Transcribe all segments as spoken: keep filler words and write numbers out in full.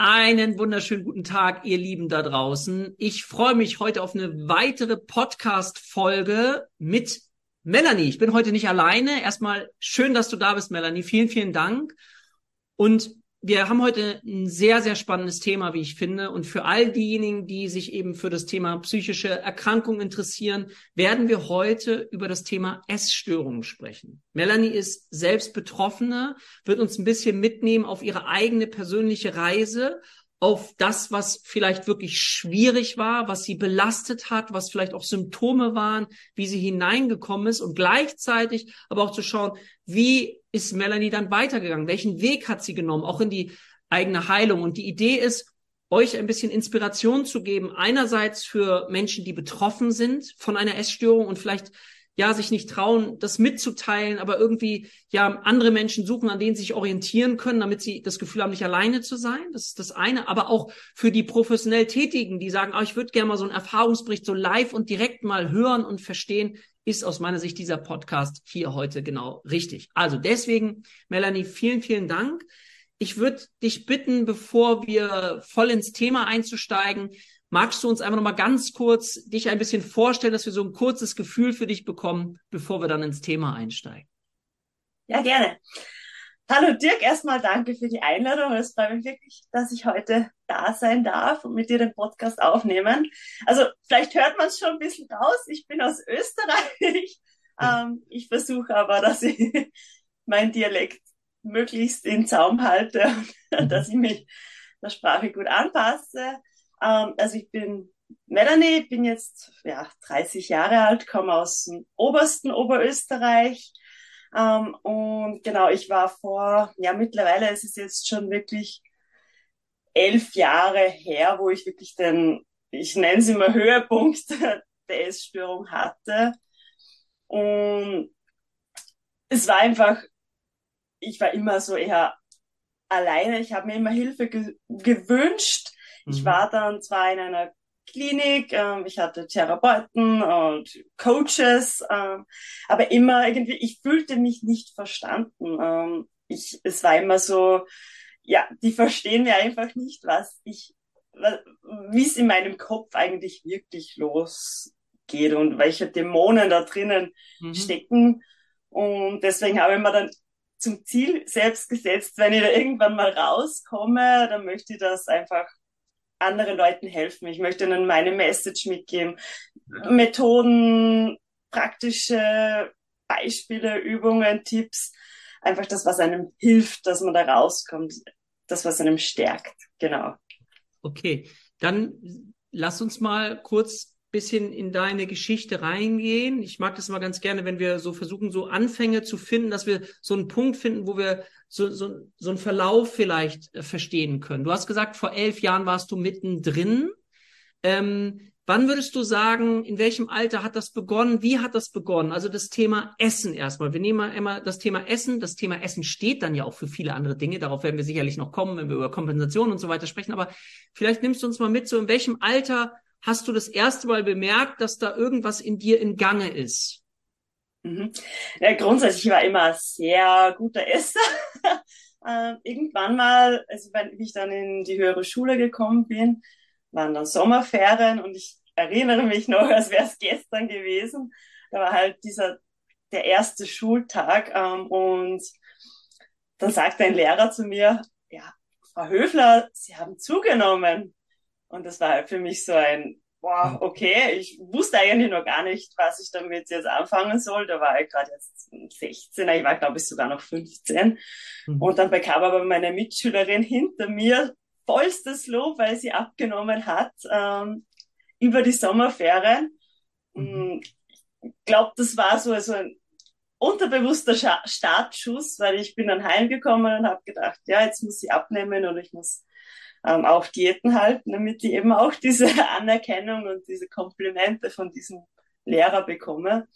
Einen wunderschönen guten Tag, ihr Lieben da draußen. Ich freue mich heute auf eine weitere Podcast-Folge mit Melanie. Ich bin heute nicht alleine. Erstmal schön, dass du da bist, Melanie. Vielen, vielen Dank. Und wir haben heute ein sehr, sehr spannendes Thema, wie ich finde. Und für all diejenigen, die sich eben für das Thema psychische Erkrankungen interessieren, werden wir heute über das Thema Essstörungen sprechen. Melanie ist selbst Betroffene, wird uns ein bisschen mitnehmen auf ihre eigene persönliche Reise, auf das, was vielleicht wirklich schwierig war, was sie belastet hat, was vielleicht auch Symptome waren, wie sie hineingekommen ist und gleichzeitig aber auch zu schauen, wie ist Melanie dann weitergegangen, welchen Weg hat sie genommen, auch in die eigene Heilung. Und die Idee ist, euch ein bisschen Inspiration zu geben, einerseits für Menschen, die betroffen sind von einer Essstörung und vielleicht ja sich nicht trauen, das mitzuteilen, aber irgendwie ja andere Menschen suchen, an denen sie sich orientieren können, damit sie das Gefühl haben, nicht alleine zu sein. Das ist das eine. Aber auch für die professionell Tätigen, die sagen, oh, ich würde gerne mal so einen Erfahrungsbericht so live und direkt mal hören und verstehen, ist aus meiner Sicht dieser Podcast hier heute genau richtig. Also deswegen, Melanie, vielen, vielen Dank. Ich würde dich bitten, bevor wir voll ins Thema einzusteigen, magst du uns einfach nochmal ganz kurz dich ein bisschen vorstellen, dass wir so ein kurzes Gefühl für dich bekommen, bevor wir dann ins Thema einsteigen? Ja, gerne. Hallo Dirk, erstmal danke für die Einladung. Es freut mich wirklich, dass ich heute da sein darf und mit dir den Podcast aufnehmen. Also vielleicht hört man es schon ein bisschen raus. Ich bin aus Österreich. Ähm, ich versuche aber, dass ich meinen Dialekt möglichst in Zaum halte und dass ich mich der Sprache gut anpasse. Also ich bin Melanie, bin jetzt ja dreißig Jahre alt, komme aus dem obersten Oberösterreich ähm, und genau, ich war vor, ja mittlerweile ist es jetzt schon wirklich elf Jahre her, wo ich wirklich den, ich nenne es immer Höhepunkt der Essstörung hatte. Und es war einfach, ich war immer so eher alleine, ich habe mir immer Hilfe ge- gewünscht. Ich war dann zwar in einer Klinik, äh, ich hatte Therapeuten und Coaches, äh, aber immer irgendwie, ich fühlte mich nicht verstanden. Äh, ich, es war immer so, ja, die verstehen mir einfach nicht, was ich, wie es in meinem Kopf eigentlich wirklich losgeht und welche Dämonen da drinnen mhm. stecken. Und deswegen habe ich mir dann zum Ziel selbst gesetzt, wenn ich da irgendwann mal rauskomme, dann möchte ich das einfach anderen Leuten helfen. Ich möchte ihnen meine Message mitgeben. Methoden, praktische Beispiele, Übungen, Tipps. Einfach das, was einem hilft, dass man da rauskommt. Das, was einem stärkt. Genau. Okay. Dann lass uns mal kurz ein bisschen in deine Geschichte reingehen. Ich mag das immer ganz gerne, wenn wir so versuchen, so Anfänge zu finden, dass wir so einen Punkt finden, wo wir so, so, so einen Verlauf vielleicht verstehen können. Du hast gesagt, vor elf Jahren warst du mittendrin. Ähm, wann würdest du sagen, in welchem Alter hat das begonnen? Wie hat das begonnen? Also das Thema Essen erstmal. Wir nehmen mal einmal das Thema Essen. Das Thema Essen steht dann ja auch für viele andere Dinge. Darauf werden wir sicherlich noch kommen, wenn wir über Kompensation und so weiter sprechen. Aber vielleicht nimmst du uns mal mit, so in welchem Alter hast du das erste Mal bemerkt, dass da irgendwas in dir in Gange ist? Mhm. Ja, grundsätzlich war ich immer ein sehr guter Esser. äh, irgendwann mal, also wenn ich dann in die höhere Schule gekommen bin, waren dann Sommerferien und ich erinnere mich noch, als wäre es gestern gewesen. Da war halt dieser der erste Schultag ähm, und dann sagt ein Lehrer zu mir, ja, Frau Höfler, Sie haben zugenommen. Und das war halt für mich so ein wow, okay, ich wusste eigentlich noch gar nicht, was ich damit jetzt anfangen soll. Da war ich gerade jetzt sechzehn, ich war glaube ich sogar noch fünfzehn. Mhm. Und dann bekam aber meine Mitschülerin hinter mir vollstes Lob, weil sie abgenommen hat ähm, über die Sommerferien. Mhm. Ich glaube, das war so also ein unterbewusster Scha- Startschuss, weil ich bin dann heimgekommen und habe gedacht, ja, jetzt muss ich abnehmen und ich muss Ähm, auch Diäten halten, damit ich eben auch diese Anerkennung und diese Komplimente von diesem Lehrer bekomme.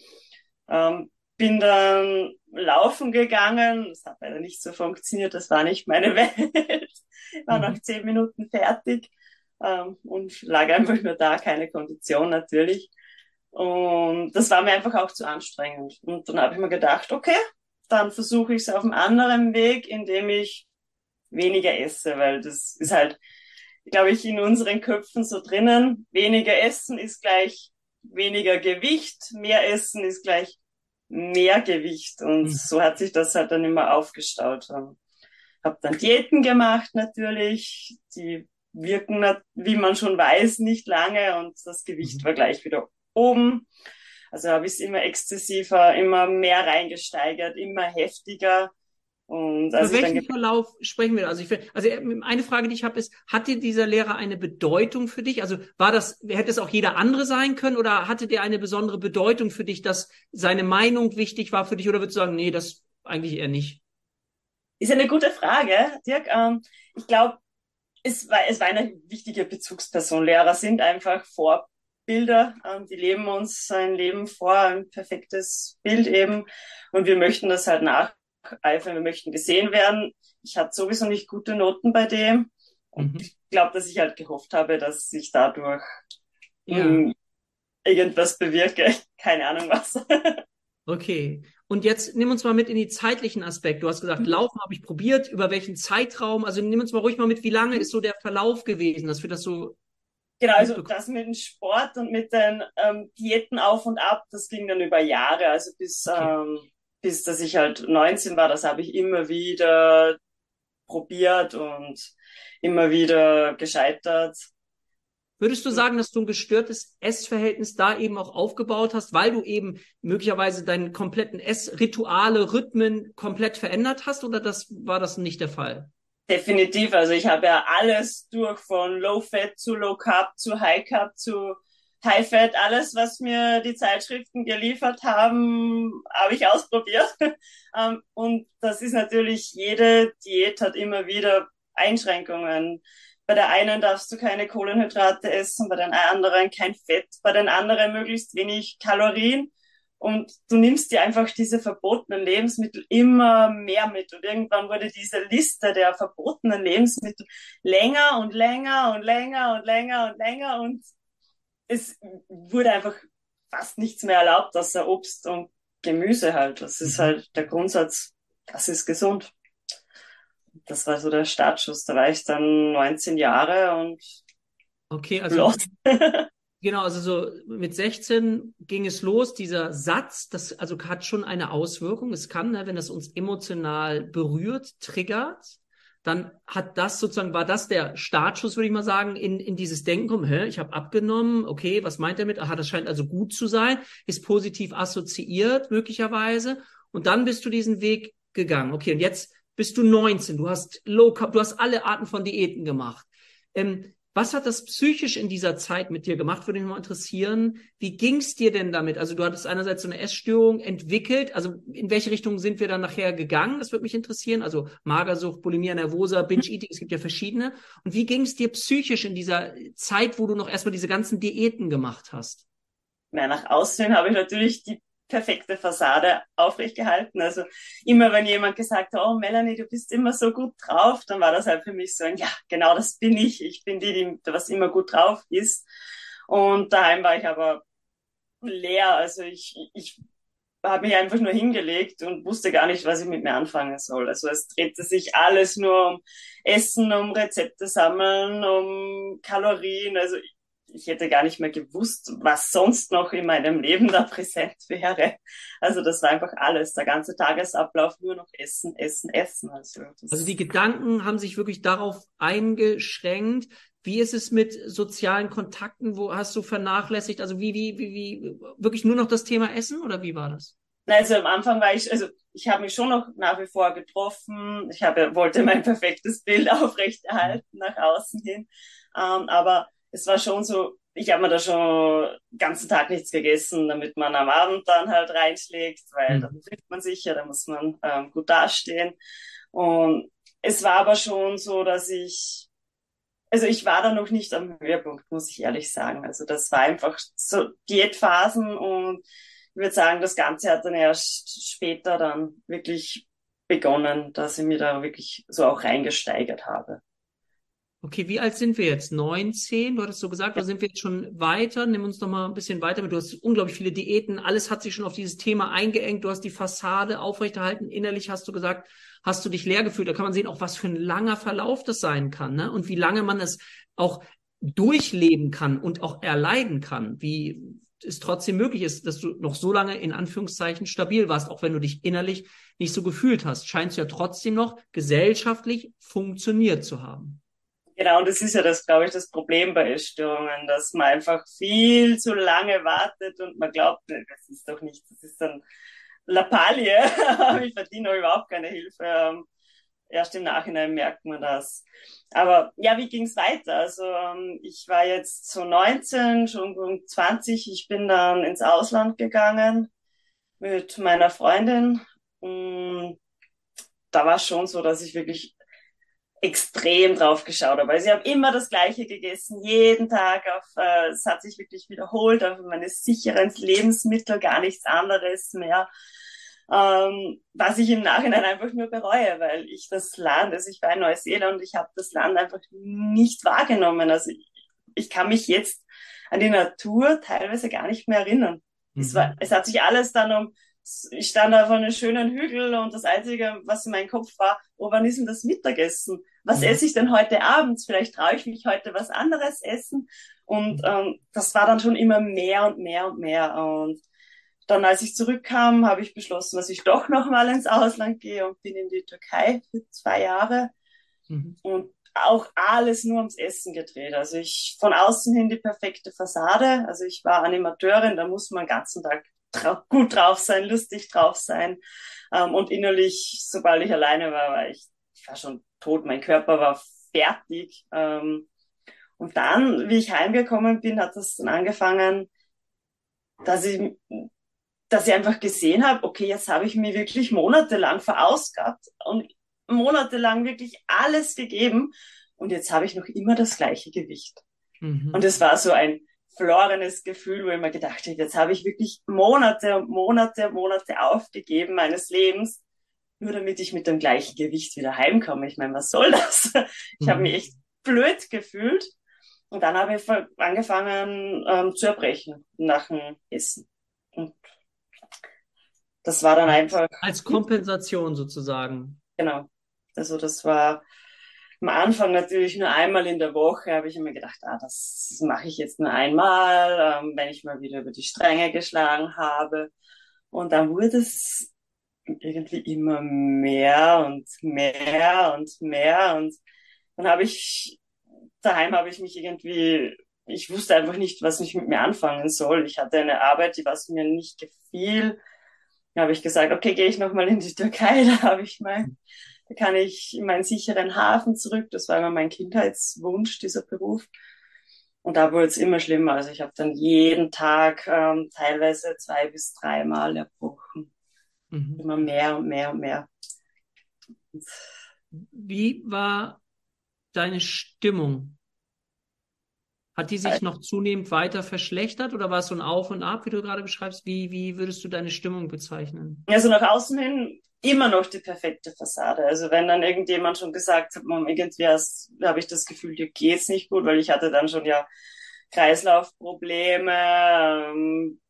Ähm, bin dann laufen gegangen, das hat leider nicht so funktioniert, das war nicht meine Welt. Ich war mhm. nach zehn Minuten fertig ähm, und lag einfach nur da, keine Kondition natürlich. Und das war mir einfach auch zu anstrengend. Und dann habe ich mir gedacht, okay, dann versuche ich es auf einem anderen Weg, indem ich weniger esse, weil das ist halt, glaube ich, in unseren Köpfen so drinnen. Weniger essen ist gleich weniger Gewicht, mehr essen ist gleich mehr Gewicht. Und mhm. so hat sich das halt dann immer aufgestaut. Habe dann Diäten gemacht natürlich, die wirken, wie man schon weiß, nicht lange und das Gewicht mhm. war gleich wieder oben. Also habe ich es immer exzessiver, immer mehr reingesteigert, immer heftiger. Und also über welchen ge- Verlauf sprechen wir? Also ich find, also eine Frage, die ich habe, ist: Hatte dieser Lehrer eine Bedeutung für dich? Also war das, hätte es auch jeder andere sein können, oder hatte der eine besondere Bedeutung für dich, dass seine Meinung wichtig war für dich, oder würdest du sagen, nee, das eigentlich eher nicht? Ist eine gute Frage, Dirk. Ich glaube, es war, es war eine wichtige Bezugsperson. Lehrer sind einfach Vorbilder. Bilder, die leben uns ein Leben vor, ein perfektes Bild eben, und wir möchten das halt nacheifern, wir möchten gesehen werden. Ich hatte sowieso nicht gute Noten bei dem und mhm. ich glaube, dass ich halt gehofft habe, dass ich dadurch ja. mh, irgendwas bewirke, keine Ahnung was. Okay, und jetzt nimm uns mal mit in die zeitlichen Aspekt. Du hast gesagt, Laufen habe ich probiert, über welchen Zeitraum, also nimm uns mal ruhig mal mit, wie lange ist so der Verlauf gewesen, dass wir das so... Genau, also das mit dem Sport und mit den ähm, Diäten auf und ab, das ging dann über Jahre, also bis, okay. ähm, bis dass ich halt neunzehn war, das habe ich immer wieder probiert und immer wieder gescheitert. Würdest du sagen, dass du ein gestörtes Essverhältnis da eben auch aufgebaut hast, weil du eben möglicherweise deine kompletten Essrituale, Rhythmen komplett verändert hast, oder das war das nicht der Fall? Definitiv, also ich habe ja alles durch, von Low Fat zu Low Carb zu High Carb zu High Fat, alles, was mir die Zeitschriften geliefert haben, habe ich ausprobiert. Und das ist natürlich, jede Diät hat immer wieder Einschränkungen. Bei der einen darfst du keine Kohlenhydrate essen, bei den anderen kein Fett, bei den anderen möglichst wenig Kalorien. Und du nimmst dir einfach diese verbotenen Lebensmittel immer mehr mit. Und irgendwann wurde diese Liste der verbotenen Lebensmittel länger und länger und länger und länger und länger. Und es wurde einfach fast nichts mehr erlaubt, außer Obst und Gemüse halt. Das ist halt der Grundsatz, das ist gesund. Das war so der Startschuss. Da war ich dann neunzehn Jahre und okay, also lost. Genau, also so mit sechzehn ging es los, dieser Satz, das also hat schon eine Auswirkung. Es kann, ne, wenn das uns emotional berührt, triggert, dann hat das sozusagen, war das der Startschuss, würde ich mal sagen, in in dieses Denken kommen, hä, ich habe abgenommen, okay, was meint er mit? Aha, das scheint also gut zu sein, ist positiv assoziiert möglicherweise. Und dann bist du diesen Weg gegangen. Okay, und jetzt bist du neunzehn, du hast Low Carb, du hast alle Arten von Diäten gemacht. Ähm, Was hat das psychisch in dieser Zeit mit dir gemacht, würde mich mal interessieren. Wie ging es dir denn damit? Also du hattest einerseits so eine Essstörung entwickelt. Also in welche Richtung sind wir dann nachher gegangen? Das würde mich interessieren. Also Magersucht, Bulimie, Nervosa, Binge-Eating, es gibt ja verschiedene. Und wie ging es dir psychisch in dieser Zeit, wo du noch erstmal diese ganzen Diäten gemacht hast? Ja, nach außen habe ich natürlich die perfekte Fassade aufrecht gehalten. Also immer, wenn jemand gesagt hat, oh Melanie, du bist immer so gut drauf, dann war das halt für mich so ein, ja, genau das bin ich. Ich bin die, die was immer gut drauf ist. Und daheim war ich aber leer. Also ich, ich habe mich einfach nur hingelegt und wusste gar nicht, was ich mit mir anfangen soll. Also es drehte sich alles nur um Essen, um Rezepte sammeln, um Kalorien. Also ich, Ich hätte gar nicht mehr gewusst, was sonst noch in meinem Leben da präsent wäre. Also das war einfach alles, der ganze Tagesablauf, nur noch Essen, Essen, Essen. Also, also die Gedanken haben sich wirklich darauf eingeschränkt. Wie ist es mit sozialen Kontakten? Wo hast du vernachlässigt? Also wie, wie, wie, wie, wirklich nur noch das Thema Essen, oder wie war das? Also am Anfang war ich, also ich habe mich schon noch nach wie vor getroffen. Ich habe, wollte mein perfektes Bild aufrechterhalten nach außen hin. Ähm, aber es war schon so, ich habe mir da schon den ganzen Tag nichts gegessen, damit man am Abend dann halt reinschlägt, weil mhm. dann trifft man sich ja, da muss man ähm, gut dastehen. Und es war aber schon so, dass ich, also ich war da noch nicht am Höhepunkt, muss ich ehrlich sagen. Also das war einfach so Diätphasen, und ich würde sagen, das Ganze hat dann erst später dann wirklich begonnen, dass ich mir da wirklich so auch reingesteigert habe. Okay, wie alt sind wir jetzt? neunzehn, du hattest so gesagt, da sind wir jetzt schon weiter. Nimm uns noch mal ein bisschen weiter mit. Du hast unglaublich viele Diäten. Alles hat sich schon auf dieses Thema eingeengt. Du hast die Fassade aufrechterhalten. Innerlich hast du gesagt, hast du dich leer gefühlt. Da kann man sehen, auch was für ein langer Verlauf das sein kann, ne? Und wie lange man es auch durchleben kann und auch erleiden kann. Wie es trotzdem möglich ist, dass du noch so lange in Anführungszeichen stabil warst, auch wenn du dich innerlich nicht so gefühlt hast. Scheinst du ja trotzdem noch gesellschaftlich funktioniert zu haben. Genau, und das ist ja das, glaube ich, das Problem bei Essstörungen, dass man einfach viel zu lange wartet und man glaubt, das ist doch nichts, das ist dann Lappalie, ich verdiene auch überhaupt keine Hilfe. Erst im Nachhinein merkt man das. Aber ja, wie ging's weiter? Also ich war jetzt so neunzehn, schon zwanzig, ich bin dann ins Ausland gegangen mit meiner Freundin. Und da war es schon so, dass ich wirklich extrem drauf geschaut habe. Also ich habe immer das Gleiche gegessen, jeden Tag. Auf, äh, es hat sich wirklich wiederholt, auf meine sicheren Lebensmittel, gar nichts anderes mehr. Ähm, was ich im Nachhinein einfach nur bereue, weil ich das Land, also ich war in Neuseeland und ich habe das Land einfach nicht wahrgenommen. Also ich, ich kann mich jetzt an die Natur teilweise gar nicht mehr erinnern. Mhm. Es war, es hat sich alles dann um... Ich stand auf einem schönen Hügel und das Einzige, was in meinem Kopf war, oh, wann ist denn das Mittagessen? Was esse ich denn heute abends? Vielleicht traue ich mich heute was anderes essen. Und ähm, das war dann schon immer mehr und mehr und mehr. Und dann, als ich zurückkam, habe ich beschlossen, dass ich doch nochmal ins Ausland gehe und bin in die Türkei für zwei Jahre. Mhm. Und auch alles nur ums Essen gedreht. Also ich von außen hin die perfekte Fassade. Also ich war Animateurin, da muss man den ganzen Tag gut drauf sein, lustig drauf sein, ähm, und innerlich, sobald ich alleine war, war ich, ich war schon tot, mein Körper war fertig, ähm, und dann, wie ich heimgekommen bin, hat das dann angefangen, dass ich, dass ich einfach gesehen habe, okay, jetzt habe ich mir wirklich monatelang verausgabt und monatelang wirklich alles gegeben und jetzt habe ich noch immer das gleiche Gewicht. Mhm. Und es war so ein verlorenes Gefühl, wo ich mir gedacht habe, jetzt habe ich wirklich Monate und Monate und Monate aufgegeben meines Lebens, nur damit ich mit dem gleichen Gewicht wieder heimkomme. Ich meine, was soll das? Ich mhm. habe mich echt blöd gefühlt und dann habe ich angefangen ähm, zu erbrechen nach dem Essen. Und das war dann einfach... Als Kompensation sozusagen. Genau. Also das war... Am Anfang natürlich nur einmal in der Woche, habe ich immer gedacht, ah, das mache ich jetzt nur einmal, ähm, wenn ich mal wieder über die Stränge geschlagen habe. Und dann wurde es irgendwie immer mehr und mehr und mehr. Und dann habe ich, daheim habe ich mich irgendwie, ich wusste einfach nicht, was ich mit mir anfangen soll. Ich hatte eine Arbeit, die was mir nicht gefiel. Dann habe ich gesagt, okay, gehe ich nochmal in die Türkei, da habe ich mein... kann ich in meinen sicheren Hafen zurück. Das war immer mein Kindheitswunsch, dieser Beruf. Und da wurde es immer schlimmer. Also ich habe dann jeden Tag ähm, teilweise zwei bis dreimal erbrochen. Mhm. Immer mehr und mehr und mehr. Wie war deine Stimmung? Hat die sich also, noch zunehmend weiter verschlechtert oder war es so ein Auf und Ab, wie du gerade beschreibst? Wie, wie würdest du deine Stimmung bezeichnen? Also nach außen hin immer noch die perfekte Fassade. Also wenn dann irgendjemand schon gesagt hat, man irgendwie habe ich das Gefühl, dir geht's nicht gut, weil ich hatte dann schon ja Kreislaufprobleme, ähm,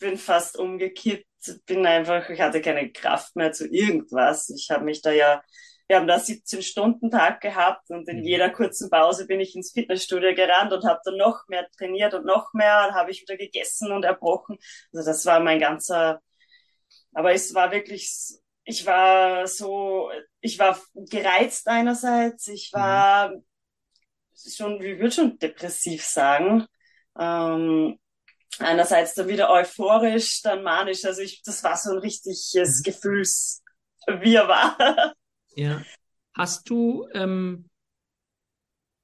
bin fast umgekippt, bin einfach, ich hatte keine Kraft mehr zu irgendwas. Ich habe mich da ja, wir haben da siebzehn-Stunden-Tag gehabt und in jeder kurzen Pause bin ich ins Fitnessstudio gerannt und habe dann noch mehr trainiert und noch mehr, dann habe ich wieder gegessen und erbrochen. Also das war mein ganzer, aber es war wirklich, ich war so, ich war gereizt einerseits, ich war mhm. schon, ich würde schon depressiv sagen, ähm, einerseits dann wieder euphorisch, dann manisch, also ich, das war so ein richtiges mhm. Gefühlswirrwarr. Ja. Hast du, ähm,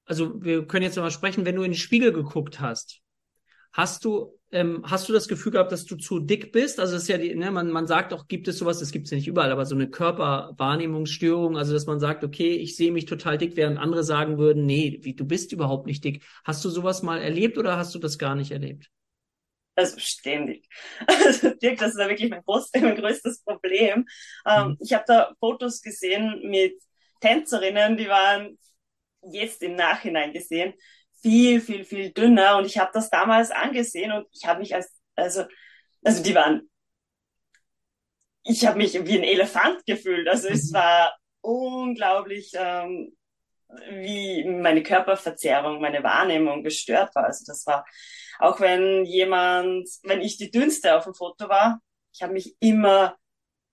also wir können jetzt nochmal sprechen, wenn du in den Spiegel geguckt hast, hast du, ähm, hast du das Gefühl gehabt, dass du zu dick bist? Also das ist ja die, ne, man, man sagt auch, gibt es sowas, das gibt es ja nicht überall, aber so eine Körperwahrnehmungsstörung, also dass man sagt, okay, ich sehe mich total dick, während andere sagen würden, nee, wie, du bist überhaupt nicht dick. Hast du sowas mal erlebt oder hast du das gar nicht erlebt? Also ständig. Also Dirk, das ist ja wirklich mein, groß, mein größtes Problem. Ähm, mhm. Ich habe da Fotos gesehen mit Tänzerinnen, die waren jetzt im Nachhinein gesehen, viel, viel, viel dünner. Und ich habe das damals angesehen und ich habe mich als, also, also die waren, ich habe mich wie ein Elefant gefühlt. Also es war unglaublich, ähm, wie meine Körperverzerrung, meine Wahrnehmung gestört war. Also das war, auch wenn jemand, wenn ich die dünnste auf dem Foto war, ich habe mich immer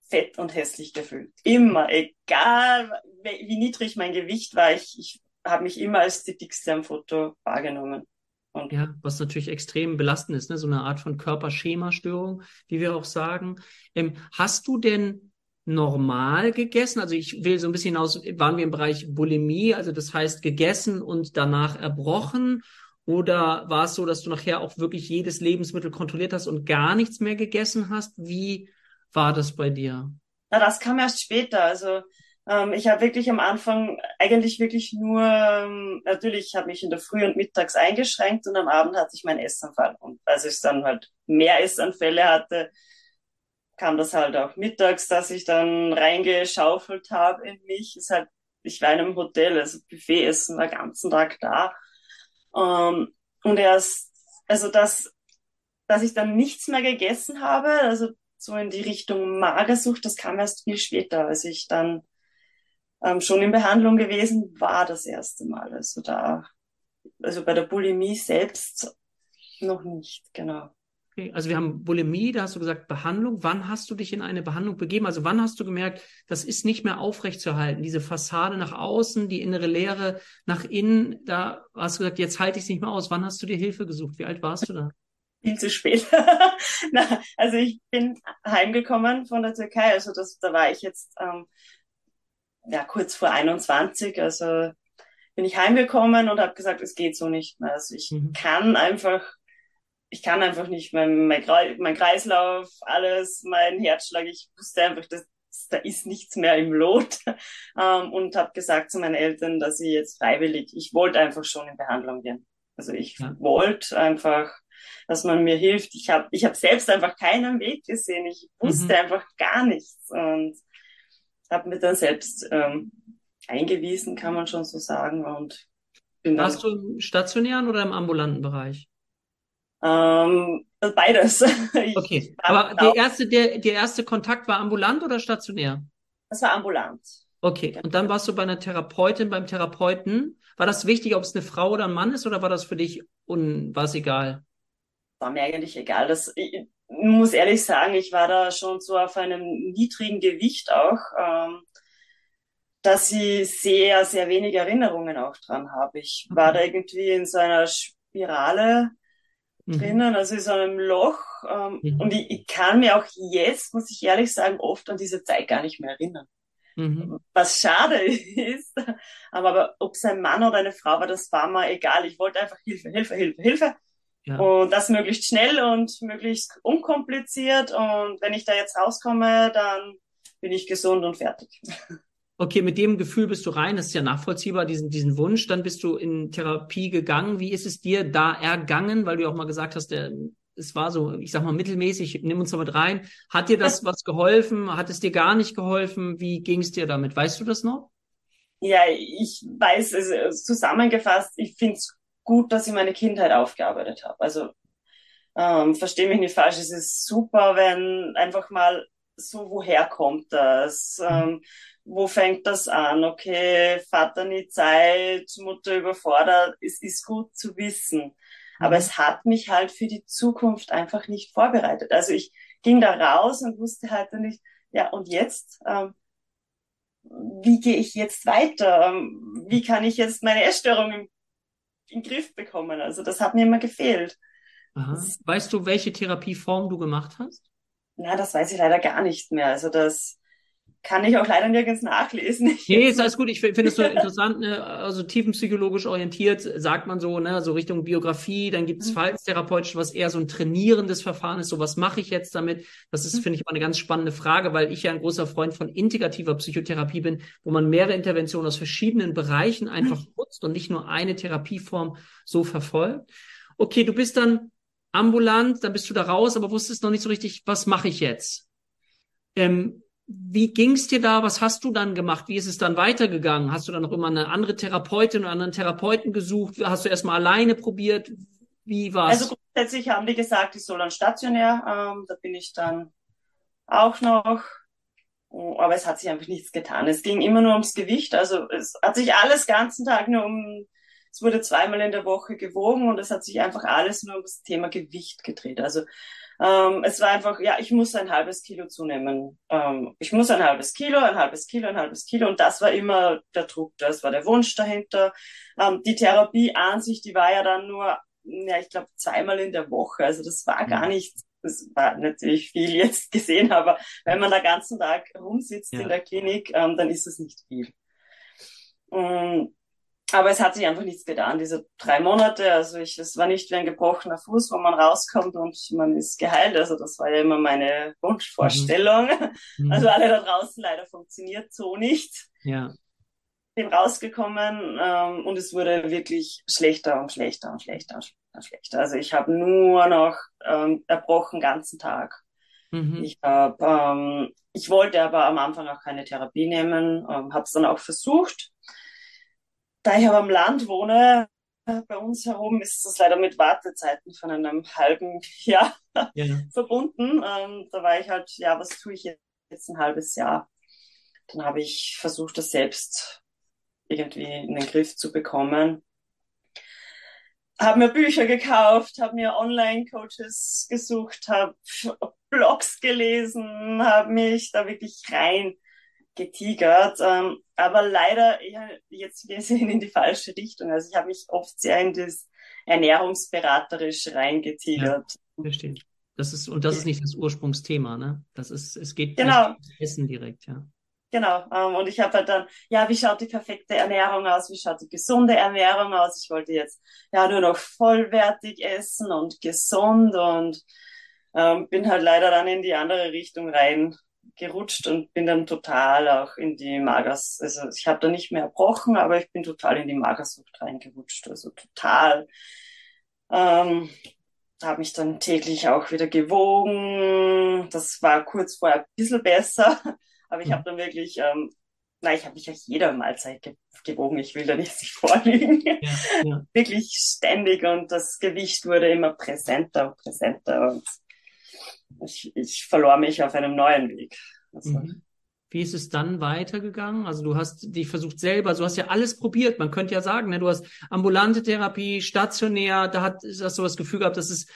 fett und hässlich gefühlt. Immer, egal wie niedrig mein Gewicht war, ich, ich habe mich immer als die dickste am Foto wahrgenommen. Und ja, was natürlich extrem belastend ist, ne? So eine Art von Körperschema-Störung, wie wir auch sagen. Ähm, hast du denn normal gegessen? Also ich will so ein bisschen aus, waren wir im Bereich Bulimie, also das heißt gegessen und danach erbrochen? Oder war es so, dass du nachher auch wirklich jedes Lebensmittel kontrolliert hast und gar nichts mehr gegessen hast? Wie war das bei dir? Na, das kam erst später. Also ähm, ich habe wirklich am Anfang eigentlich wirklich nur, ähm, natürlich, ich habe mich in der Früh und mittags eingeschränkt und am Abend hatte ich meinen Essanfall. Und als ich dann halt mehr Essanfälle hatte, kam das halt auch mittags, dass ich dann reingeschaufelt habe in mich. Ist halt, ich war in einem Hotel, also Buffetessen war den ganzen Tag da. Ähm, und erst, also das, dass ich dann nichts mehr gegessen habe, also so in die Richtung Magersucht, das kam erst viel später, als ich dann ähm, schon in Behandlung gewesen war, das erste Mal. Also da, also bei der Bulimie selbst noch nicht, genau. Okay, also wir haben Bulimie, da hast du gesagt Behandlung. Wann hast du dich in eine Behandlung begeben? Also wann hast du gemerkt, das ist nicht mehr aufrechtzuerhalten, diese Fassade nach außen, die innere Leere nach innen, da hast du gesagt, jetzt halte ich es nicht mehr aus. Wann hast du dir Hilfe gesucht? Wie alt warst du da? Viel zu spät. Na, also ich bin heimgekommen von der Türkei, also das, da war ich jetzt ähm, ja kurz vor einundzwanzig, also bin ich heimgekommen und habe gesagt, es geht so nicht mehr. Also ich mhm. kann einfach, ich kann einfach nicht, mein, mein, mein Kreislauf, alles, mein Herzschlag, ich wusste einfach, dass, da ist nichts mehr im Lot ähm, und habe gesagt zu meinen Eltern, dass ich jetzt freiwillig, ich wollte einfach schon in Behandlung gehen. Also ich ja. wollte einfach, dass man mir hilft. Ich habe ich hab selbst einfach keinen Weg gesehen. Ich wusste mhm. einfach gar nichts und habe mich dann selbst ähm, eingewiesen, kann man schon so sagen. Und bin dann, warst du im stationären oder im ambulanten Bereich? Ähm, beides. Okay, aber der erste, der, der erste Kontakt war ambulant oder stationär? Das war ambulant. Okay, und dann warst du bei einer Therapeutin, beim Therapeuten. War das wichtig, ob es eine Frau oder ein Mann ist, oder war das für dich un- war es egal? War mir eigentlich egal. Das, ich muss ehrlich sagen, ich war da schon so auf einem niedrigen Gewicht auch, ähm, dass ich sehr, sehr wenig Erinnerungen auch dran habe. Ich okay. war da irgendwie in so einer Spirale mhm. drinnen, also in so einem Loch. Ähm, mhm. Und ich, ich kann mir auch jetzt, muss ich ehrlich sagen, oft an diese Zeit gar nicht mehr erinnern. Mhm. Was schade ist, aber, aber ob es ein Mann oder eine Frau war, das war mir egal. Ich wollte einfach Hilfe, Hilfe, Hilfe, Hilfe. Ja. Und das möglichst schnell und möglichst unkompliziert. Und wenn ich da jetzt rauskomme, dann bin ich gesund und fertig. Okay, mit dem Gefühl bist du rein, das ist ja nachvollziehbar, diesen, diesen Wunsch. Dann bist du in Therapie gegangen. Wie ist es dir da ergangen? Weil du ja auch mal gesagt hast, der, es war so, ich sag mal, mittelmäßig, nimm uns da mit rein. Hat dir das was geholfen? Hat es dir gar nicht geholfen? Wie ging es dir damit? Weißt du das noch? Ja, ich weiß, also zusammengefasst, ich finde es gut, dass ich meine Kindheit aufgearbeitet habe. Also ähm, verstehe mich nicht falsch, es ist super, wenn einfach mal so, woher kommt das? Ähm, wo fängt das an? Okay, Vater nie Zeit, Mutter überfordert. Es ist gut zu wissen. Aber es hat mich halt für die Zukunft einfach nicht vorbereitet. Also ich ging da raus und wusste halt nicht, ja und jetzt, ähm, wie gehe ich jetzt weiter? Ähm, wie kann ich jetzt meine Essstörung im, in den Griff bekommen? Also das hat mir immer gefehlt. Aha. Das, weißt du, welche Therapieform du gemacht hast? Na, das weiß ich leider gar nicht mehr. Also das kann ich auch leider nirgends nachlesen. Nee, ist alles gut. Ich finde es so interessant, ne? Also tiefenpsychologisch orientiert, sagt man so, ne, so Richtung Biografie. Dann gibt es mhm. verhaltenstherapeutisch, was eher so ein trainierendes Verfahren ist. So, was mache ich jetzt damit? Das ist, mhm. finde ich, mal eine ganz spannende Frage, weil ich ja ein großer Freund von integrativer Psychotherapie bin, wo man mehrere Interventionen aus verschiedenen Bereichen einfach nutzt und nicht nur eine Therapieform so verfolgt. Okay, du bist dann ambulant, dann bist du da raus, aber wusstest noch nicht so richtig, was mache ich jetzt? Ähm, Wie ging es dir da? Was hast du dann gemacht? Wie ist es dann weitergegangen? Hast du dann noch immer eine andere Therapeutin oder anderen Therapeuten gesucht? Hast du erstmal alleine probiert? Wie war es? Also grundsätzlich haben die gesagt, ich soll dann stationär. Ähm, da bin ich dann auch noch. Oh, aber es hat sich einfach nichts getan. Es ging immer nur ums Gewicht. Also es hat sich alles ganzen Tag nur um... Es wurde zweimal in der Woche gewogen und es hat sich einfach alles nur um das Thema Gewicht gedreht. Also ähm, es war einfach, ja, ich muss ein halbes Kilo zunehmen. Ähm, ich muss ein halbes Kilo, ein halbes Kilo, ein halbes Kilo. Und das war immer der Druck, das war der Wunsch dahinter. Ähm, die Therapie an sich, die war ja dann nur, ja, ich glaube, zweimal in der Woche. Also das war gar nichts. Das war natürlich viel jetzt gesehen, aber wenn man den ganzen Tag rumsitzt ja. in der Klinik, ähm, dann ist es nicht viel. Und aber es hat sich einfach nichts getan, diese drei Monate. Also ich, es war nicht wie ein gebrochener Fuß, wo man rauskommt und man ist geheilt. Also das war ja immer meine Wunschvorstellung. Mhm. Also alle da draußen, leider funktioniert so nicht. Ja. Bin rausgekommen ähm, und es wurde wirklich schlechter und schlechter und schlechter und schlechter. Also ich habe nur noch ähm, erbrochen den ganzen Tag. Mhm. Ich hab, ähm, ich wollte aber am Anfang auch keine Therapie nehmen, ähm, habe es dann auch versucht. Da ich aber am Land wohne, bei uns herum ist das leider mit Wartezeiten von einem halben Jahr ja. verbunden. Ähm, da war ich halt, ja, was tue ich jetzt ein halbes Jahr? Dann habe ich versucht, das selbst irgendwie in den Griff zu bekommen. Habe mir Bücher gekauft, habe mir Online-Coaches gesucht, habe Blogs gelesen, habe mich da wirklich rein getigert, ähm, aber leider ja, jetzt gesehen in die falsche Richtung. Also ich habe mich oft sehr in das ernährungsberaterisch reingetigert. Ja, verstehe. Das ist, und das ist nicht das Ursprungsthema, ne? Das ist, es geht genau. nicht ums Essen direkt, ja. Genau, ähm, und ich habe halt dann, ja, wie schaut die perfekte Ernährung aus, wie schaut die gesunde Ernährung aus? Ich wollte jetzt ja nur noch vollwertig essen und gesund und ähm, bin halt leider dann in die andere Richtung rein gerutscht und bin dann total auch in die Magers, also ich habe da nicht mehr erbrochen, aber ich bin total in die Magersucht reingerutscht, also total. Ähm, habe mich dann täglich auch wieder gewogen, das war kurz vorher ein bisschen besser, aber ich habe dann wirklich, ähm, nein, ich habe mich ja jeder Mahlzeit ge- gewogen, ich will da nicht vorliegen, ja, ja. wirklich ständig und das Gewicht wurde immer präsenter und präsenter und Ich, ich verlor mich auf einem neuen Weg. Also. Wie ist es dann weitergegangen? Also du hast dich versucht selber, du hast ja alles probiert. Man könnte ja sagen, ne, du hast ambulante Therapie, stationär, da hat, hast du das Gefühl gehabt, dass es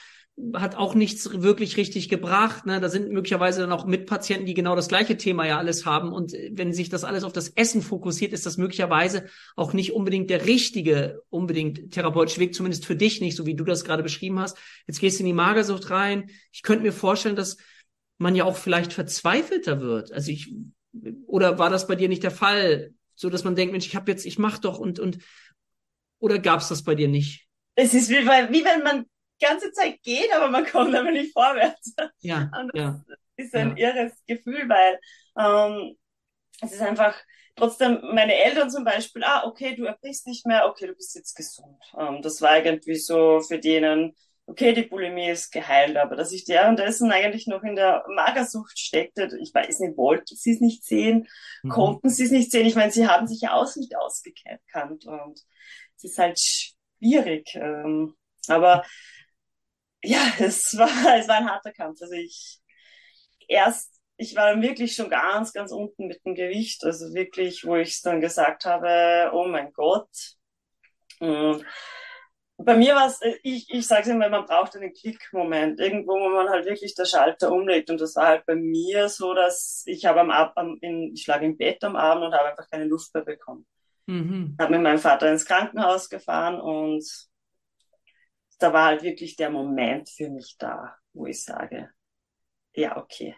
hat auch nichts wirklich richtig gebracht. Ne? Da sind möglicherweise dann auch Mitpatienten, die genau das gleiche Thema ja alles haben. Und wenn sich das alles auf das Essen fokussiert, ist das möglicherweise auch nicht unbedingt der richtige, unbedingt therapeutische Weg, zumindest für dich nicht, so wie du das gerade beschrieben hast. Jetzt gehst du in die Magersucht rein. Ich könnte mir vorstellen, dass man ja auch vielleicht verzweifelter wird. Also ich, oder war das bei dir nicht der Fall? So, dass man denkt, Mensch, ich habe jetzt, ich mach doch und, und, oder gab's das bei dir nicht? Es ist wie, wie wenn man ganze Zeit geht, aber man kommt aber nicht vorwärts. Ja, und das ja, ist ein ja. irres Gefühl, weil ähm, es ist einfach trotzdem, meine Eltern zum Beispiel, ah, okay, du erbrichst nicht mehr, okay, du bist jetzt gesund. Ähm, das war irgendwie so für denen, okay, die Bulimie ist geheilt, aber dass ich währenddessen eigentlich noch in der Magersucht steckte, ich weiß nicht, wollten sie es nicht sehen, mhm. konnten sie es nicht sehen. Ich meine, sie haben sich ja auch nicht ausgekannt und es ist halt schwierig. Ähm, aber ja, es war, es war ein harter Kampf. Also ich, erst, ich war wirklich schon ganz, ganz unten mit dem Gewicht. Also wirklich, wo ich dann gesagt habe, oh mein Gott. Und bei mir war es, ich, ich sag's immer, man braucht einen Klickmoment. Irgendwo, wo man halt wirklich der Schalter umlegt. Und das war halt bei mir so, dass ich habe am Abend, ich lag im Bett am Abend und habe einfach keine Luft mehr bekommen. Mhm. Habe mit meinem Vater ins Krankenhaus gefahren und da war halt wirklich der Moment für mich da, wo ich sage, ja, okay.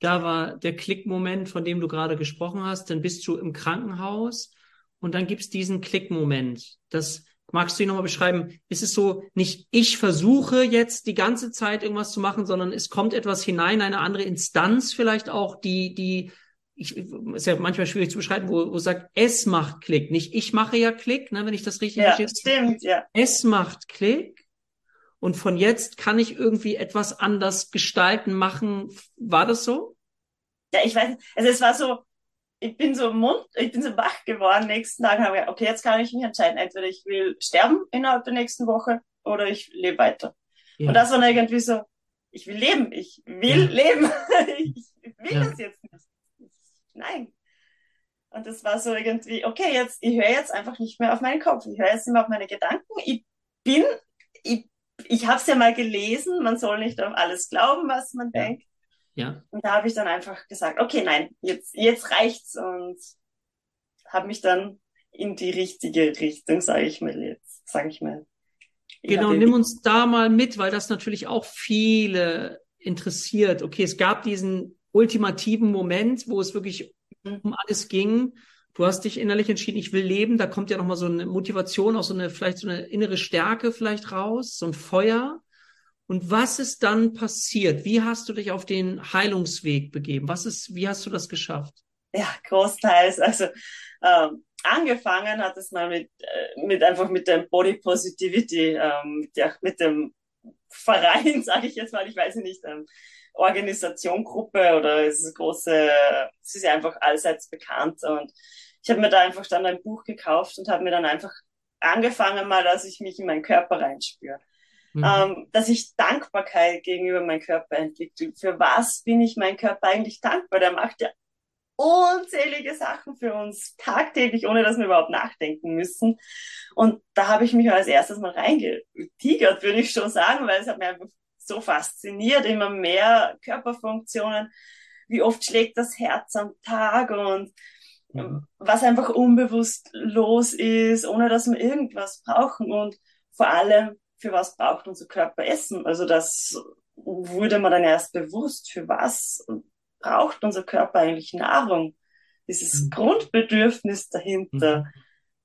Da war der Klickmoment, von dem du gerade gesprochen hast, dann bist du im Krankenhaus und dann gibt's diesen Klickmoment. Das magst du ihn nochmal beschreiben? Ist es so, nicht ich versuche jetzt die ganze Zeit irgendwas zu machen, sondern es kommt etwas hinein, eine andere Instanz vielleicht auch, die, die, ich, ist ja manchmal schwierig zu beschreiben, wo, wo sagt, es macht Klick. Nicht ich mache ja Klick, ne, wenn ich das richtig verstehe. Ja, stimmt, ja. Es macht Klick. Und von jetzt kann ich irgendwie etwas anders gestalten, machen. War das so? ja, ich weiß, also es war so, ich bin so mund, ich bin so wach geworden nächsten Tag, habe gedacht, okay, jetzt kann ich mich entscheiden, entweder ich will sterben innerhalb der nächsten Woche oder ich lebe weiter. Ja. Und das war dann irgendwie so, ich will leben, ich will ja. leben, ich will ja. das jetzt nicht. Nein. Und das war so irgendwie, okay, jetzt, ich höre jetzt einfach nicht mehr auf meinen Kopf, ich höre jetzt nicht mehr auf meine Gedanken, ich bin, ich, ich habe es ja mal gelesen, man soll nicht auf alles glauben, was man ja. denkt. Ja. Und da habe ich dann einfach gesagt, okay, nein, jetzt, jetzt reicht's, und habe mich dann in die richtige Richtung, sage ich mal jetzt, sage ich mal. Genau, nimm uns da mal mit, weil das natürlich auch viele interessiert. Okay, es gab diesen ultimativen Moment, wo es wirklich um alles ging. Du hast dich innerlich entschieden, ich will leben. Da kommt ja nochmal so eine Motivation, auch so eine, vielleicht so eine innere Stärke vielleicht raus, so ein Feuer. Und was ist dann passiert? Wie hast du dich auf den Heilungsweg begeben? Was ist, wie hast du das geschafft? Ja, großteils. Also ähm, angefangen hat es mal mit, äh, mit einfach mit dem Body Positivity, ähm, der, mit dem Verein, sage ich jetzt mal, ich weiß nicht, ähm, Organisation, Gruppe oder es ist große, es ist ja einfach allseits bekannt. Und ich habe mir da einfach dann ein Buch gekauft und habe mir dann einfach angefangen mal, dass ich mich in meinen Körper reinspüre. Mhm. Ähm, dass ich Dankbarkeit gegenüber meinem Körper entwickle. Für was bin ich meinem Körper eigentlich dankbar? Der macht ja unzählige Sachen für uns tagtäglich, ohne dass wir überhaupt nachdenken müssen. Und da habe ich mich als erstes mal reingetigert, würde ich schon sagen, weil es hat mir einfach so fasziniert, immer mehr Körperfunktionen, wie oft schlägt das Herz am Tag und mhm. was einfach unbewusst los ist, ohne dass wir irgendwas brauchen. Und vor allem, für was braucht unser Körper Essen? Also das wurde mir dann erst bewusst, für was braucht unser Körper eigentlich Nahrung? Dieses mhm. Grundbedürfnis dahinter. Mhm.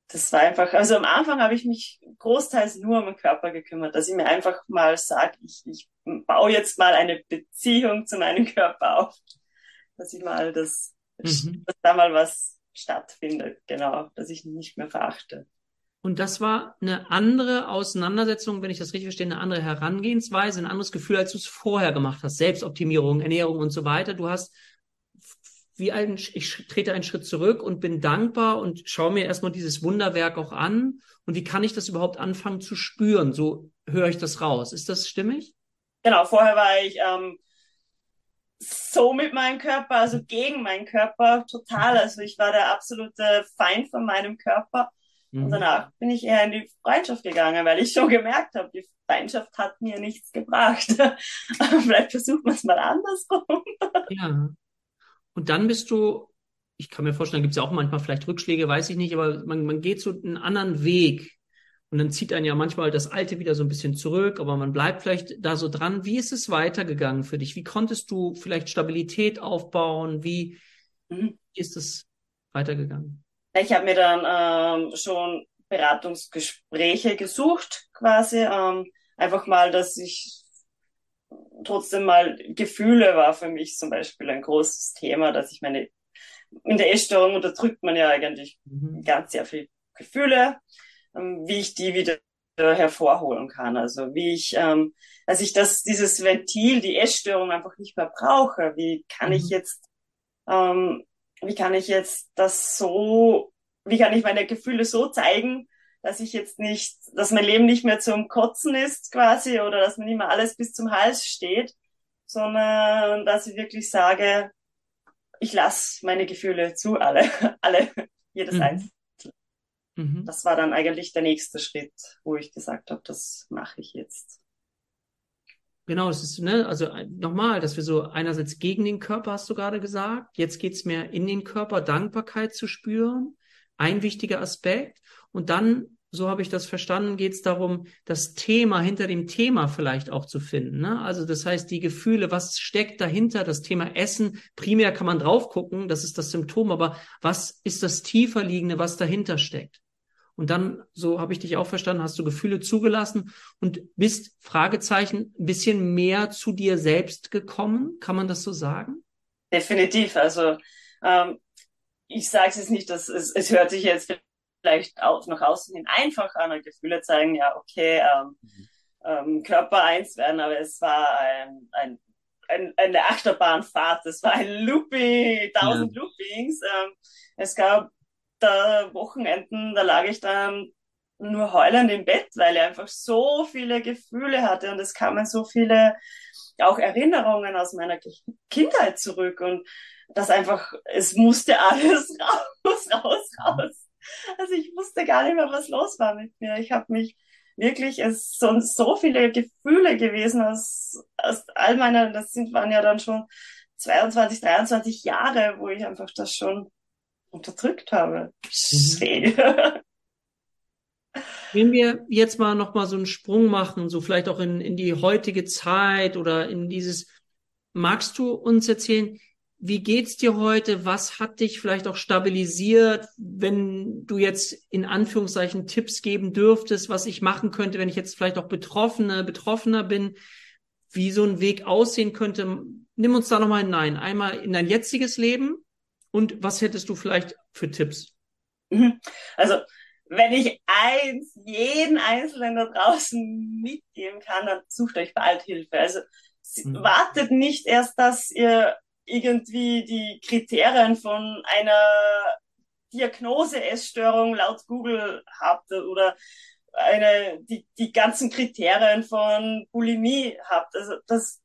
Das war einfach, also am Anfang habe ich mich großteils nur um den Körper gekümmert, dass ich mir einfach mal sage, ich, ich baue jetzt mal eine Beziehung zu meinem Körper auf, dass ich mal das, mhm. dass da mal was stattfindet, genau, dass ich ihn nicht mehr verachte. Und das war eine andere Auseinandersetzung, wenn ich das richtig verstehe, eine andere Herangehensweise, ein anderes Gefühl, als du es vorher gemacht hast. Selbstoptimierung, Ernährung und so weiter. Du hast, wie ein, ich trete einen Schritt zurück und bin dankbar und schaue mir erstmal dieses Wunderwerk auch an. Und wie kann ich das überhaupt anfangen zu spüren? So höre ich das raus. Ist das stimmig? Genau, vorher war ich ähm, so mit meinem Körper, also gegen meinen Körper, total. Also ich war der absolute Feind von meinem Körper. Und danach bin ich eher in die Freundschaft gegangen, weil ich schon gemerkt habe, die Freundschaft hat mir nichts gebracht. Vielleicht versuchen wir es mal andersrum. Ja. Und dann bist du, ich kann mir vorstellen, gibt es ja auch manchmal vielleicht Rückschläge, weiß ich nicht, aber man, man geht so einen anderen Weg. Und dann zieht einen ja manchmal das Alte wieder so ein bisschen zurück, aber man bleibt vielleicht da so dran. Wie ist es weitergegangen für dich? Wie konntest du vielleicht Stabilität aufbauen? Wie mhm. ist es weitergegangen? Ich habe mir dann ähm, schon Beratungsgespräche gesucht, quasi. Ähm, einfach mal, dass ich trotzdem mal, Gefühle war für mich zum Beispiel ein großes Thema, dass ich meine, in der Essstörung unterdrückt man ja eigentlich mhm. ganz sehr viel Gefühle, ähm, wie ich die wieder hervorholen kann. Also wie ich, ähm, dass ich das, dieses Ventil, die Essstörung einfach nicht mehr brauche. Wie kann mhm. ich jetzt, ähm, Wie kann ich jetzt das so, wie kann ich meine Gefühle so zeigen, dass ich jetzt nicht, dass mein Leben nicht mehr zum Kotzen ist quasi oder dass mir nicht mehr alles bis zum Hals steht, sondern dass ich wirklich sage, ich lasse meine Gefühle zu, alle, alle, jedes mhm. einzelne. Mhm. Das war dann eigentlich der nächste Schritt, wo ich gesagt habe, das mache ich jetzt. Genau, das ist, ne, also nochmal, dass wir so einerseits gegen den Körper, hast du gerade gesagt, jetzt geht's mehr in den Körper, Dankbarkeit zu spüren, ein wichtiger Aspekt. Und dann, so habe ich das verstanden, geht's darum, das Thema hinter dem Thema vielleicht auch zu finden, ne? Also das heißt, die Gefühle, was steckt dahinter, das Thema Essen, primär kann man drauf gucken, das ist das Symptom, aber was ist das tieferliegende, was dahinter steckt? Und dann, so habe ich dich auch verstanden, hast du Gefühle zugelassen und bist, Fragezeichen, ein bisschen mehr zu dir selbst gekommen? Kann man das so sagen? Definitiv. Also ähm, ich sage es jetzt nicht, dass es, es hört sich jetzt vielleicht auch nach außen hin einfach an. Gefühle zeigen, ja okay, ähm, mhm. ähm, Körper eins werden, aber es war ein, ein ein, eine Achterbahnfahrt. Das war ein Looping, tausend ja. Loopings. Ähm, es gab da Wochenenden, da lag ich dann nur heulend im Bett, weil ich einfach so viele Gefühle hatte und es kamen so viele auch Erinnerungen aus meiner Kindheit zurück und das einfach, es musste alles raus, raus, raus. Also ich wusste gar nicht mehr, was los war mit mir. Ich habe mich wirklich, es sind so viele Gefühle gewesen aus, aus all meiner, das sind, waren ja dann schon zweiundzwanzig, dreiundzwanzig Jahre, wo ich einfach das schon unterdrückt habe. Schön. Mhm. Wenn wir jetzt mal nochmal so einen Sprung machen, so vielleicht auch in, in die heutige Zeit oder in dieses, magst du uns erzählen, wie geht's dir heute? Was hat dich vielleicht auch stabilisiert, wenn du jetzt in Anführungszeichen Tipps geben dürftest, was ich machen könnte, wenn ich jetzt vielleicht auch Betroffene, Betroffener bin, wie so ein Weg aussehen könnte? Nimm uns da nochmal hinein. Einmal in dein jetziges Leben und was hättest du vielleicht für Tipps? Also, wenn ich eins, jeden Einzelnen da draußen mitgeben kann, dann sucht euch bald Hilfe. Also mhm. wartet nicht erst, dass ihr irgendwie die Kriterien von einer Diagnose-Essstörung laut Google habt oder eine, die, die ganzen Kriterien von Bulimie habt. Also das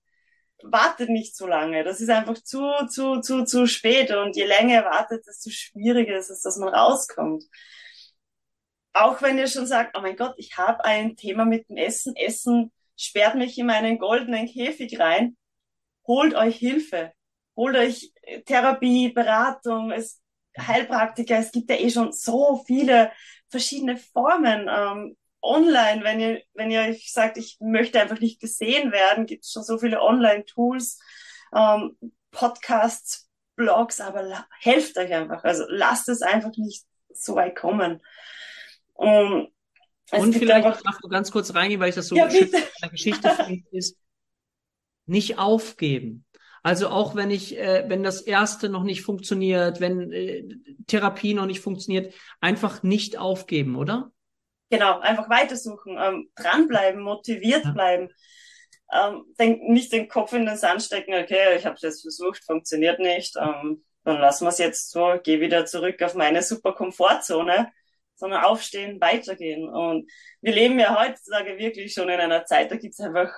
wartet nicht so lange. Das ist einfach zu, zu, zu, zu spät. Und je länger ihr wartet, desto schwieriger ist es, dass man rauskommt. Auch wenn ihr schon sagt, oh mein Gott, ich habe ein Thema mit dem Essen, Essen sperrt mich in meinen goldenen Käfig rein, holt euch Hilfe, holt euch Therapie, Beratung, es, Heilpraktiker, es gibt ja eh schon so viele verschiedene Formen ähm, online, wenn ihr wenn ihr euch sagt, ich möchte einfach nicht gesehen werden, gibt es schon so viele Online-Tools, ähm, Podcasts, Blogs, aber la- helft euch einfach, also lasst es einfach nicht so weit kommen. Um, und vielleicht einfach, darfst du ganz kurz reingehen, weil ich das so ja, geschützt in der Geschichte finde, ist nicht aufgeben. Also auch wenn ich, äh, wenn das erste noch nicht funktioniert, wenn äh, Therapie noch nicht funktioniert, einfach nicht aufgeben, oder? Genau, einfach weitersuchen, ähm, dranbleiben, motiviert ja. bleiben. Ähm, denk, nicht den Kopf in den Sand stecken, okay, ich habe das versucht, funktioniert nicht, ähm, dann lassen wir es jetzt so, gehe wieder zurück auf meine super Komfortzone. Sondern aufstehen, weitergehen. Und wir leben ja heutzutage wirklich schon in einer Zeit, da gibt's einfach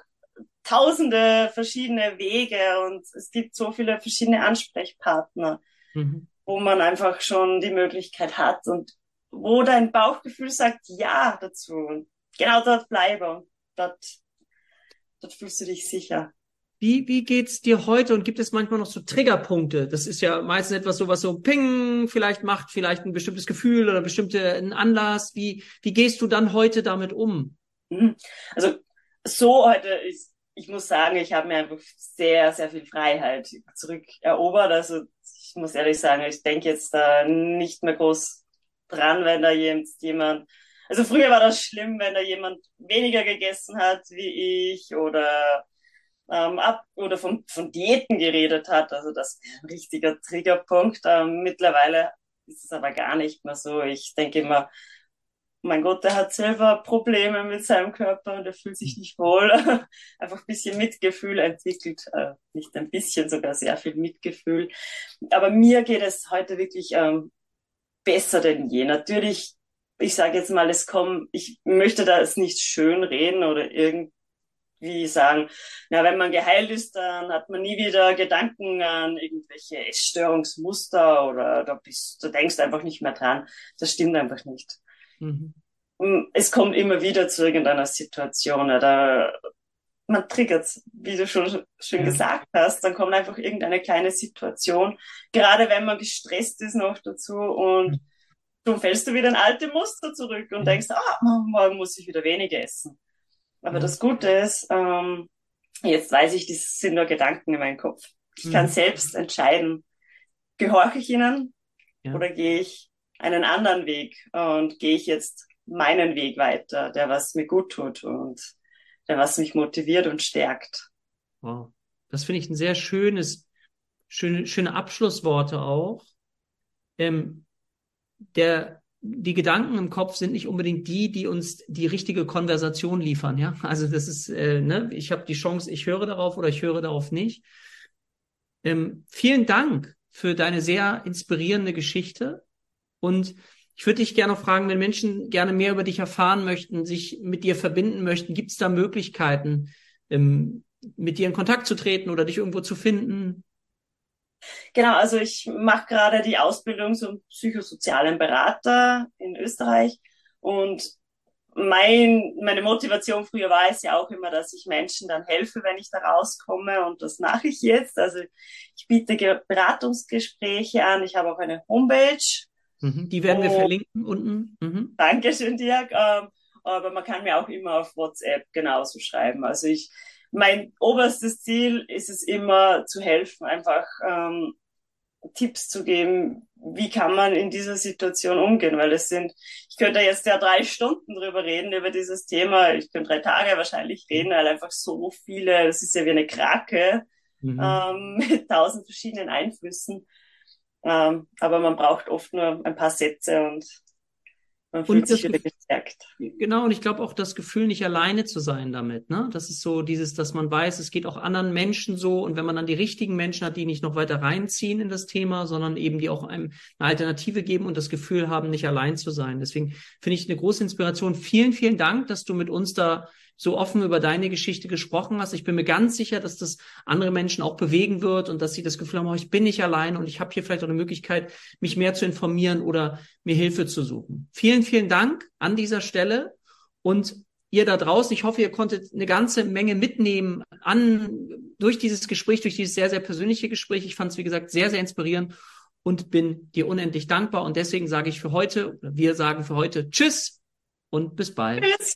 tausende verschiedene Wege und es gibt so viele verschiedene Ansprechpartner, mhm. wo man einfach schon die Möglichkeit hat und wo dein Bauchgefühl sagt ja dazu. Und genau dort bleibe und dort, dort fühlst du dich sicher. Wie, wie geht's dir heute und gibt es manchmal noch so Triggerpunkte? Das ist ja meistens etwas so, was so Ping vielleicht macht, vielleicht ein bestimmtes Gefühl oder bestimmte einen Anlass. Wie, wie gehst du dann heute damit um? Also so heute ist, ich muss sagen, ich habe mir einfach sehr, sehr viel Freiheit zurückerobert. Also ich muss ehrlich sagen, ich denke jetzt da nicht mehr groß dran, wenn da jetzt jemand, also früher war das schlimm, wenn da jemand weniger gegessen hat wie ich oder Ähm, ab oder von, von Diäten geredet hat, also das wäre ein richtiger Triggerpunkt. Ähm, mittlerweile ist es aber gar nicht mehr so. Ich denke immer, mein Gott, der hat selber Probleme mit seinem Körper und er fühlt sich nicht wohl. Einfach ein bisschen Mitgefühl entwickelt, äh, nicht ein bisschen, sogar sehr viel Mitgefühl. Aber mir geht es heute wirklich ähm, besser denn je. Natürlich, ich sage jetzt mal, es kommen, ich möchte da es nicht schön reden oder irgendwie wie sagen, na, wenn man geheilt ist, dann hat man nie wieder Gedanken an irgendwelche Essstörungsmuster oder da bist, du denkst einfach nicht mehr dran. Das stimmt einfach nicht. Mhm. Es kommt immer wieder zu irgendeiner Situation oder man triggert's, wie du schon, schon mhm. gesagt hast, dann kommt einfach irgendeine kleine Situation, gerade wenn man gestresst ist noch dazu und mhm. dann fällst du wieder in alte Muster zurück und denkst, ah, morgen muss ich wieder weniger essen. Aber das Gute ist, ähm, jetzt weiß ich, das sind nur Gedanken in meinem Kopf. Ich kann mhm. selbst entscheiden, gehorche ich ihnen ja. oder gehe ich einen anderen Weg und gehe ich jetzt meinen Weg weiter, der was mir gut tut und der was mich motiviert und stärkt. Wow, das finde ich ein sehr schönes, schöne, schöne Abschlussworte auch. Ähm, der die Gedanken im Kopf sind nicht unbedingt die, die uns die richtige Konversation liefern, ja. Also das ist, äh, ne, ich habe die Chance, ich höre darauf oder ich höre darauf nicht. Ähm, vielen Dank für deine sehr inspirierende Geschichte. Und ich würde dich gerne fragen, wenn Menschen gerne mehr über dich erfahren möchten, sich mit dir verbinden möchten, gibt es da Möglichkeiten, ähm, mit dir in Kontakt zu treten oder dich irgendwo zu finden? Genau, also ich mache gerade die Ausbildung zum psychosozialen Berater in Österreich und mein, meine Motivation früher war es ja auch immer, dass ich Menschen dann helfe, wenn ich da rauskomme und das mache ich jetzt. Also ich biete Beratungsgespräche an, ich habe auch eine Homepage. Mhm, die werden und, wir verlinken unten. Mhm. Dankeschön, Dirk. Aber man kann mir auch immer auf WhatsApp genauso schreiben. Also ich Mein oberstes Ziel ist es immer, zu helfen, einfach ähm, Tipps zu geben, wie kann man in dieser Situation umgehen, weil es sind, ich könnte jetzt ja drei Stunden drüber reden, über dieses Thema, ich könnte drei Tage wahrscheinlich reden, weil einfach so viele, das ist ja wie eine Krake, mhm. ähm, mit tausend verschiedenen Einflüssen, ähm, aber man braucht oft nur ein paar Sätze und man fühlt und sich wieder Gefühl, gestärkt. Genau, und ich glaube auch das Gefühl, nicht alleine zu sein damit. Ne? Das ist so dieses, dass man weiß, es geht auch anderen Menschen so. Und wenn man dann die richtigen Menschen hat, die nicht noch weiter reinziehen in das Thema, sondern eben die auch einem eine Alternative geben und das Gefühl haben, nicht allein zu sein. Deswegen finde ich eine große Inspiration. Vielen, vielen Dank, dass du mit uns da so offen über deine Geschichte gesprochen hast. Ich bin mir ganz sicher, dass das andere Menschen auch bewegen wird und dass sie das Gefühl haben, oh, ich bin nicht allein und ich habe hier vielleicht auch eine Möglichkeit, mich mehr zu informieren oder mir Hilfe zu suchen. Vielen, vielen Dank an dieser Stelle und ihr da draußen. Ich hoffe, ihr konntet eine ganze Menge mitnehmen an durch dieses Gespräch, durch dieses sehr, sehr persönliche Gespräch. Ich fand es, wie gesagt, sehr, sehr inspirierend und bin dir unendlich dankbar. Und deswegen sage ich für heute, oder wir sagen für heute Tschüss und bis bald. Tschüss.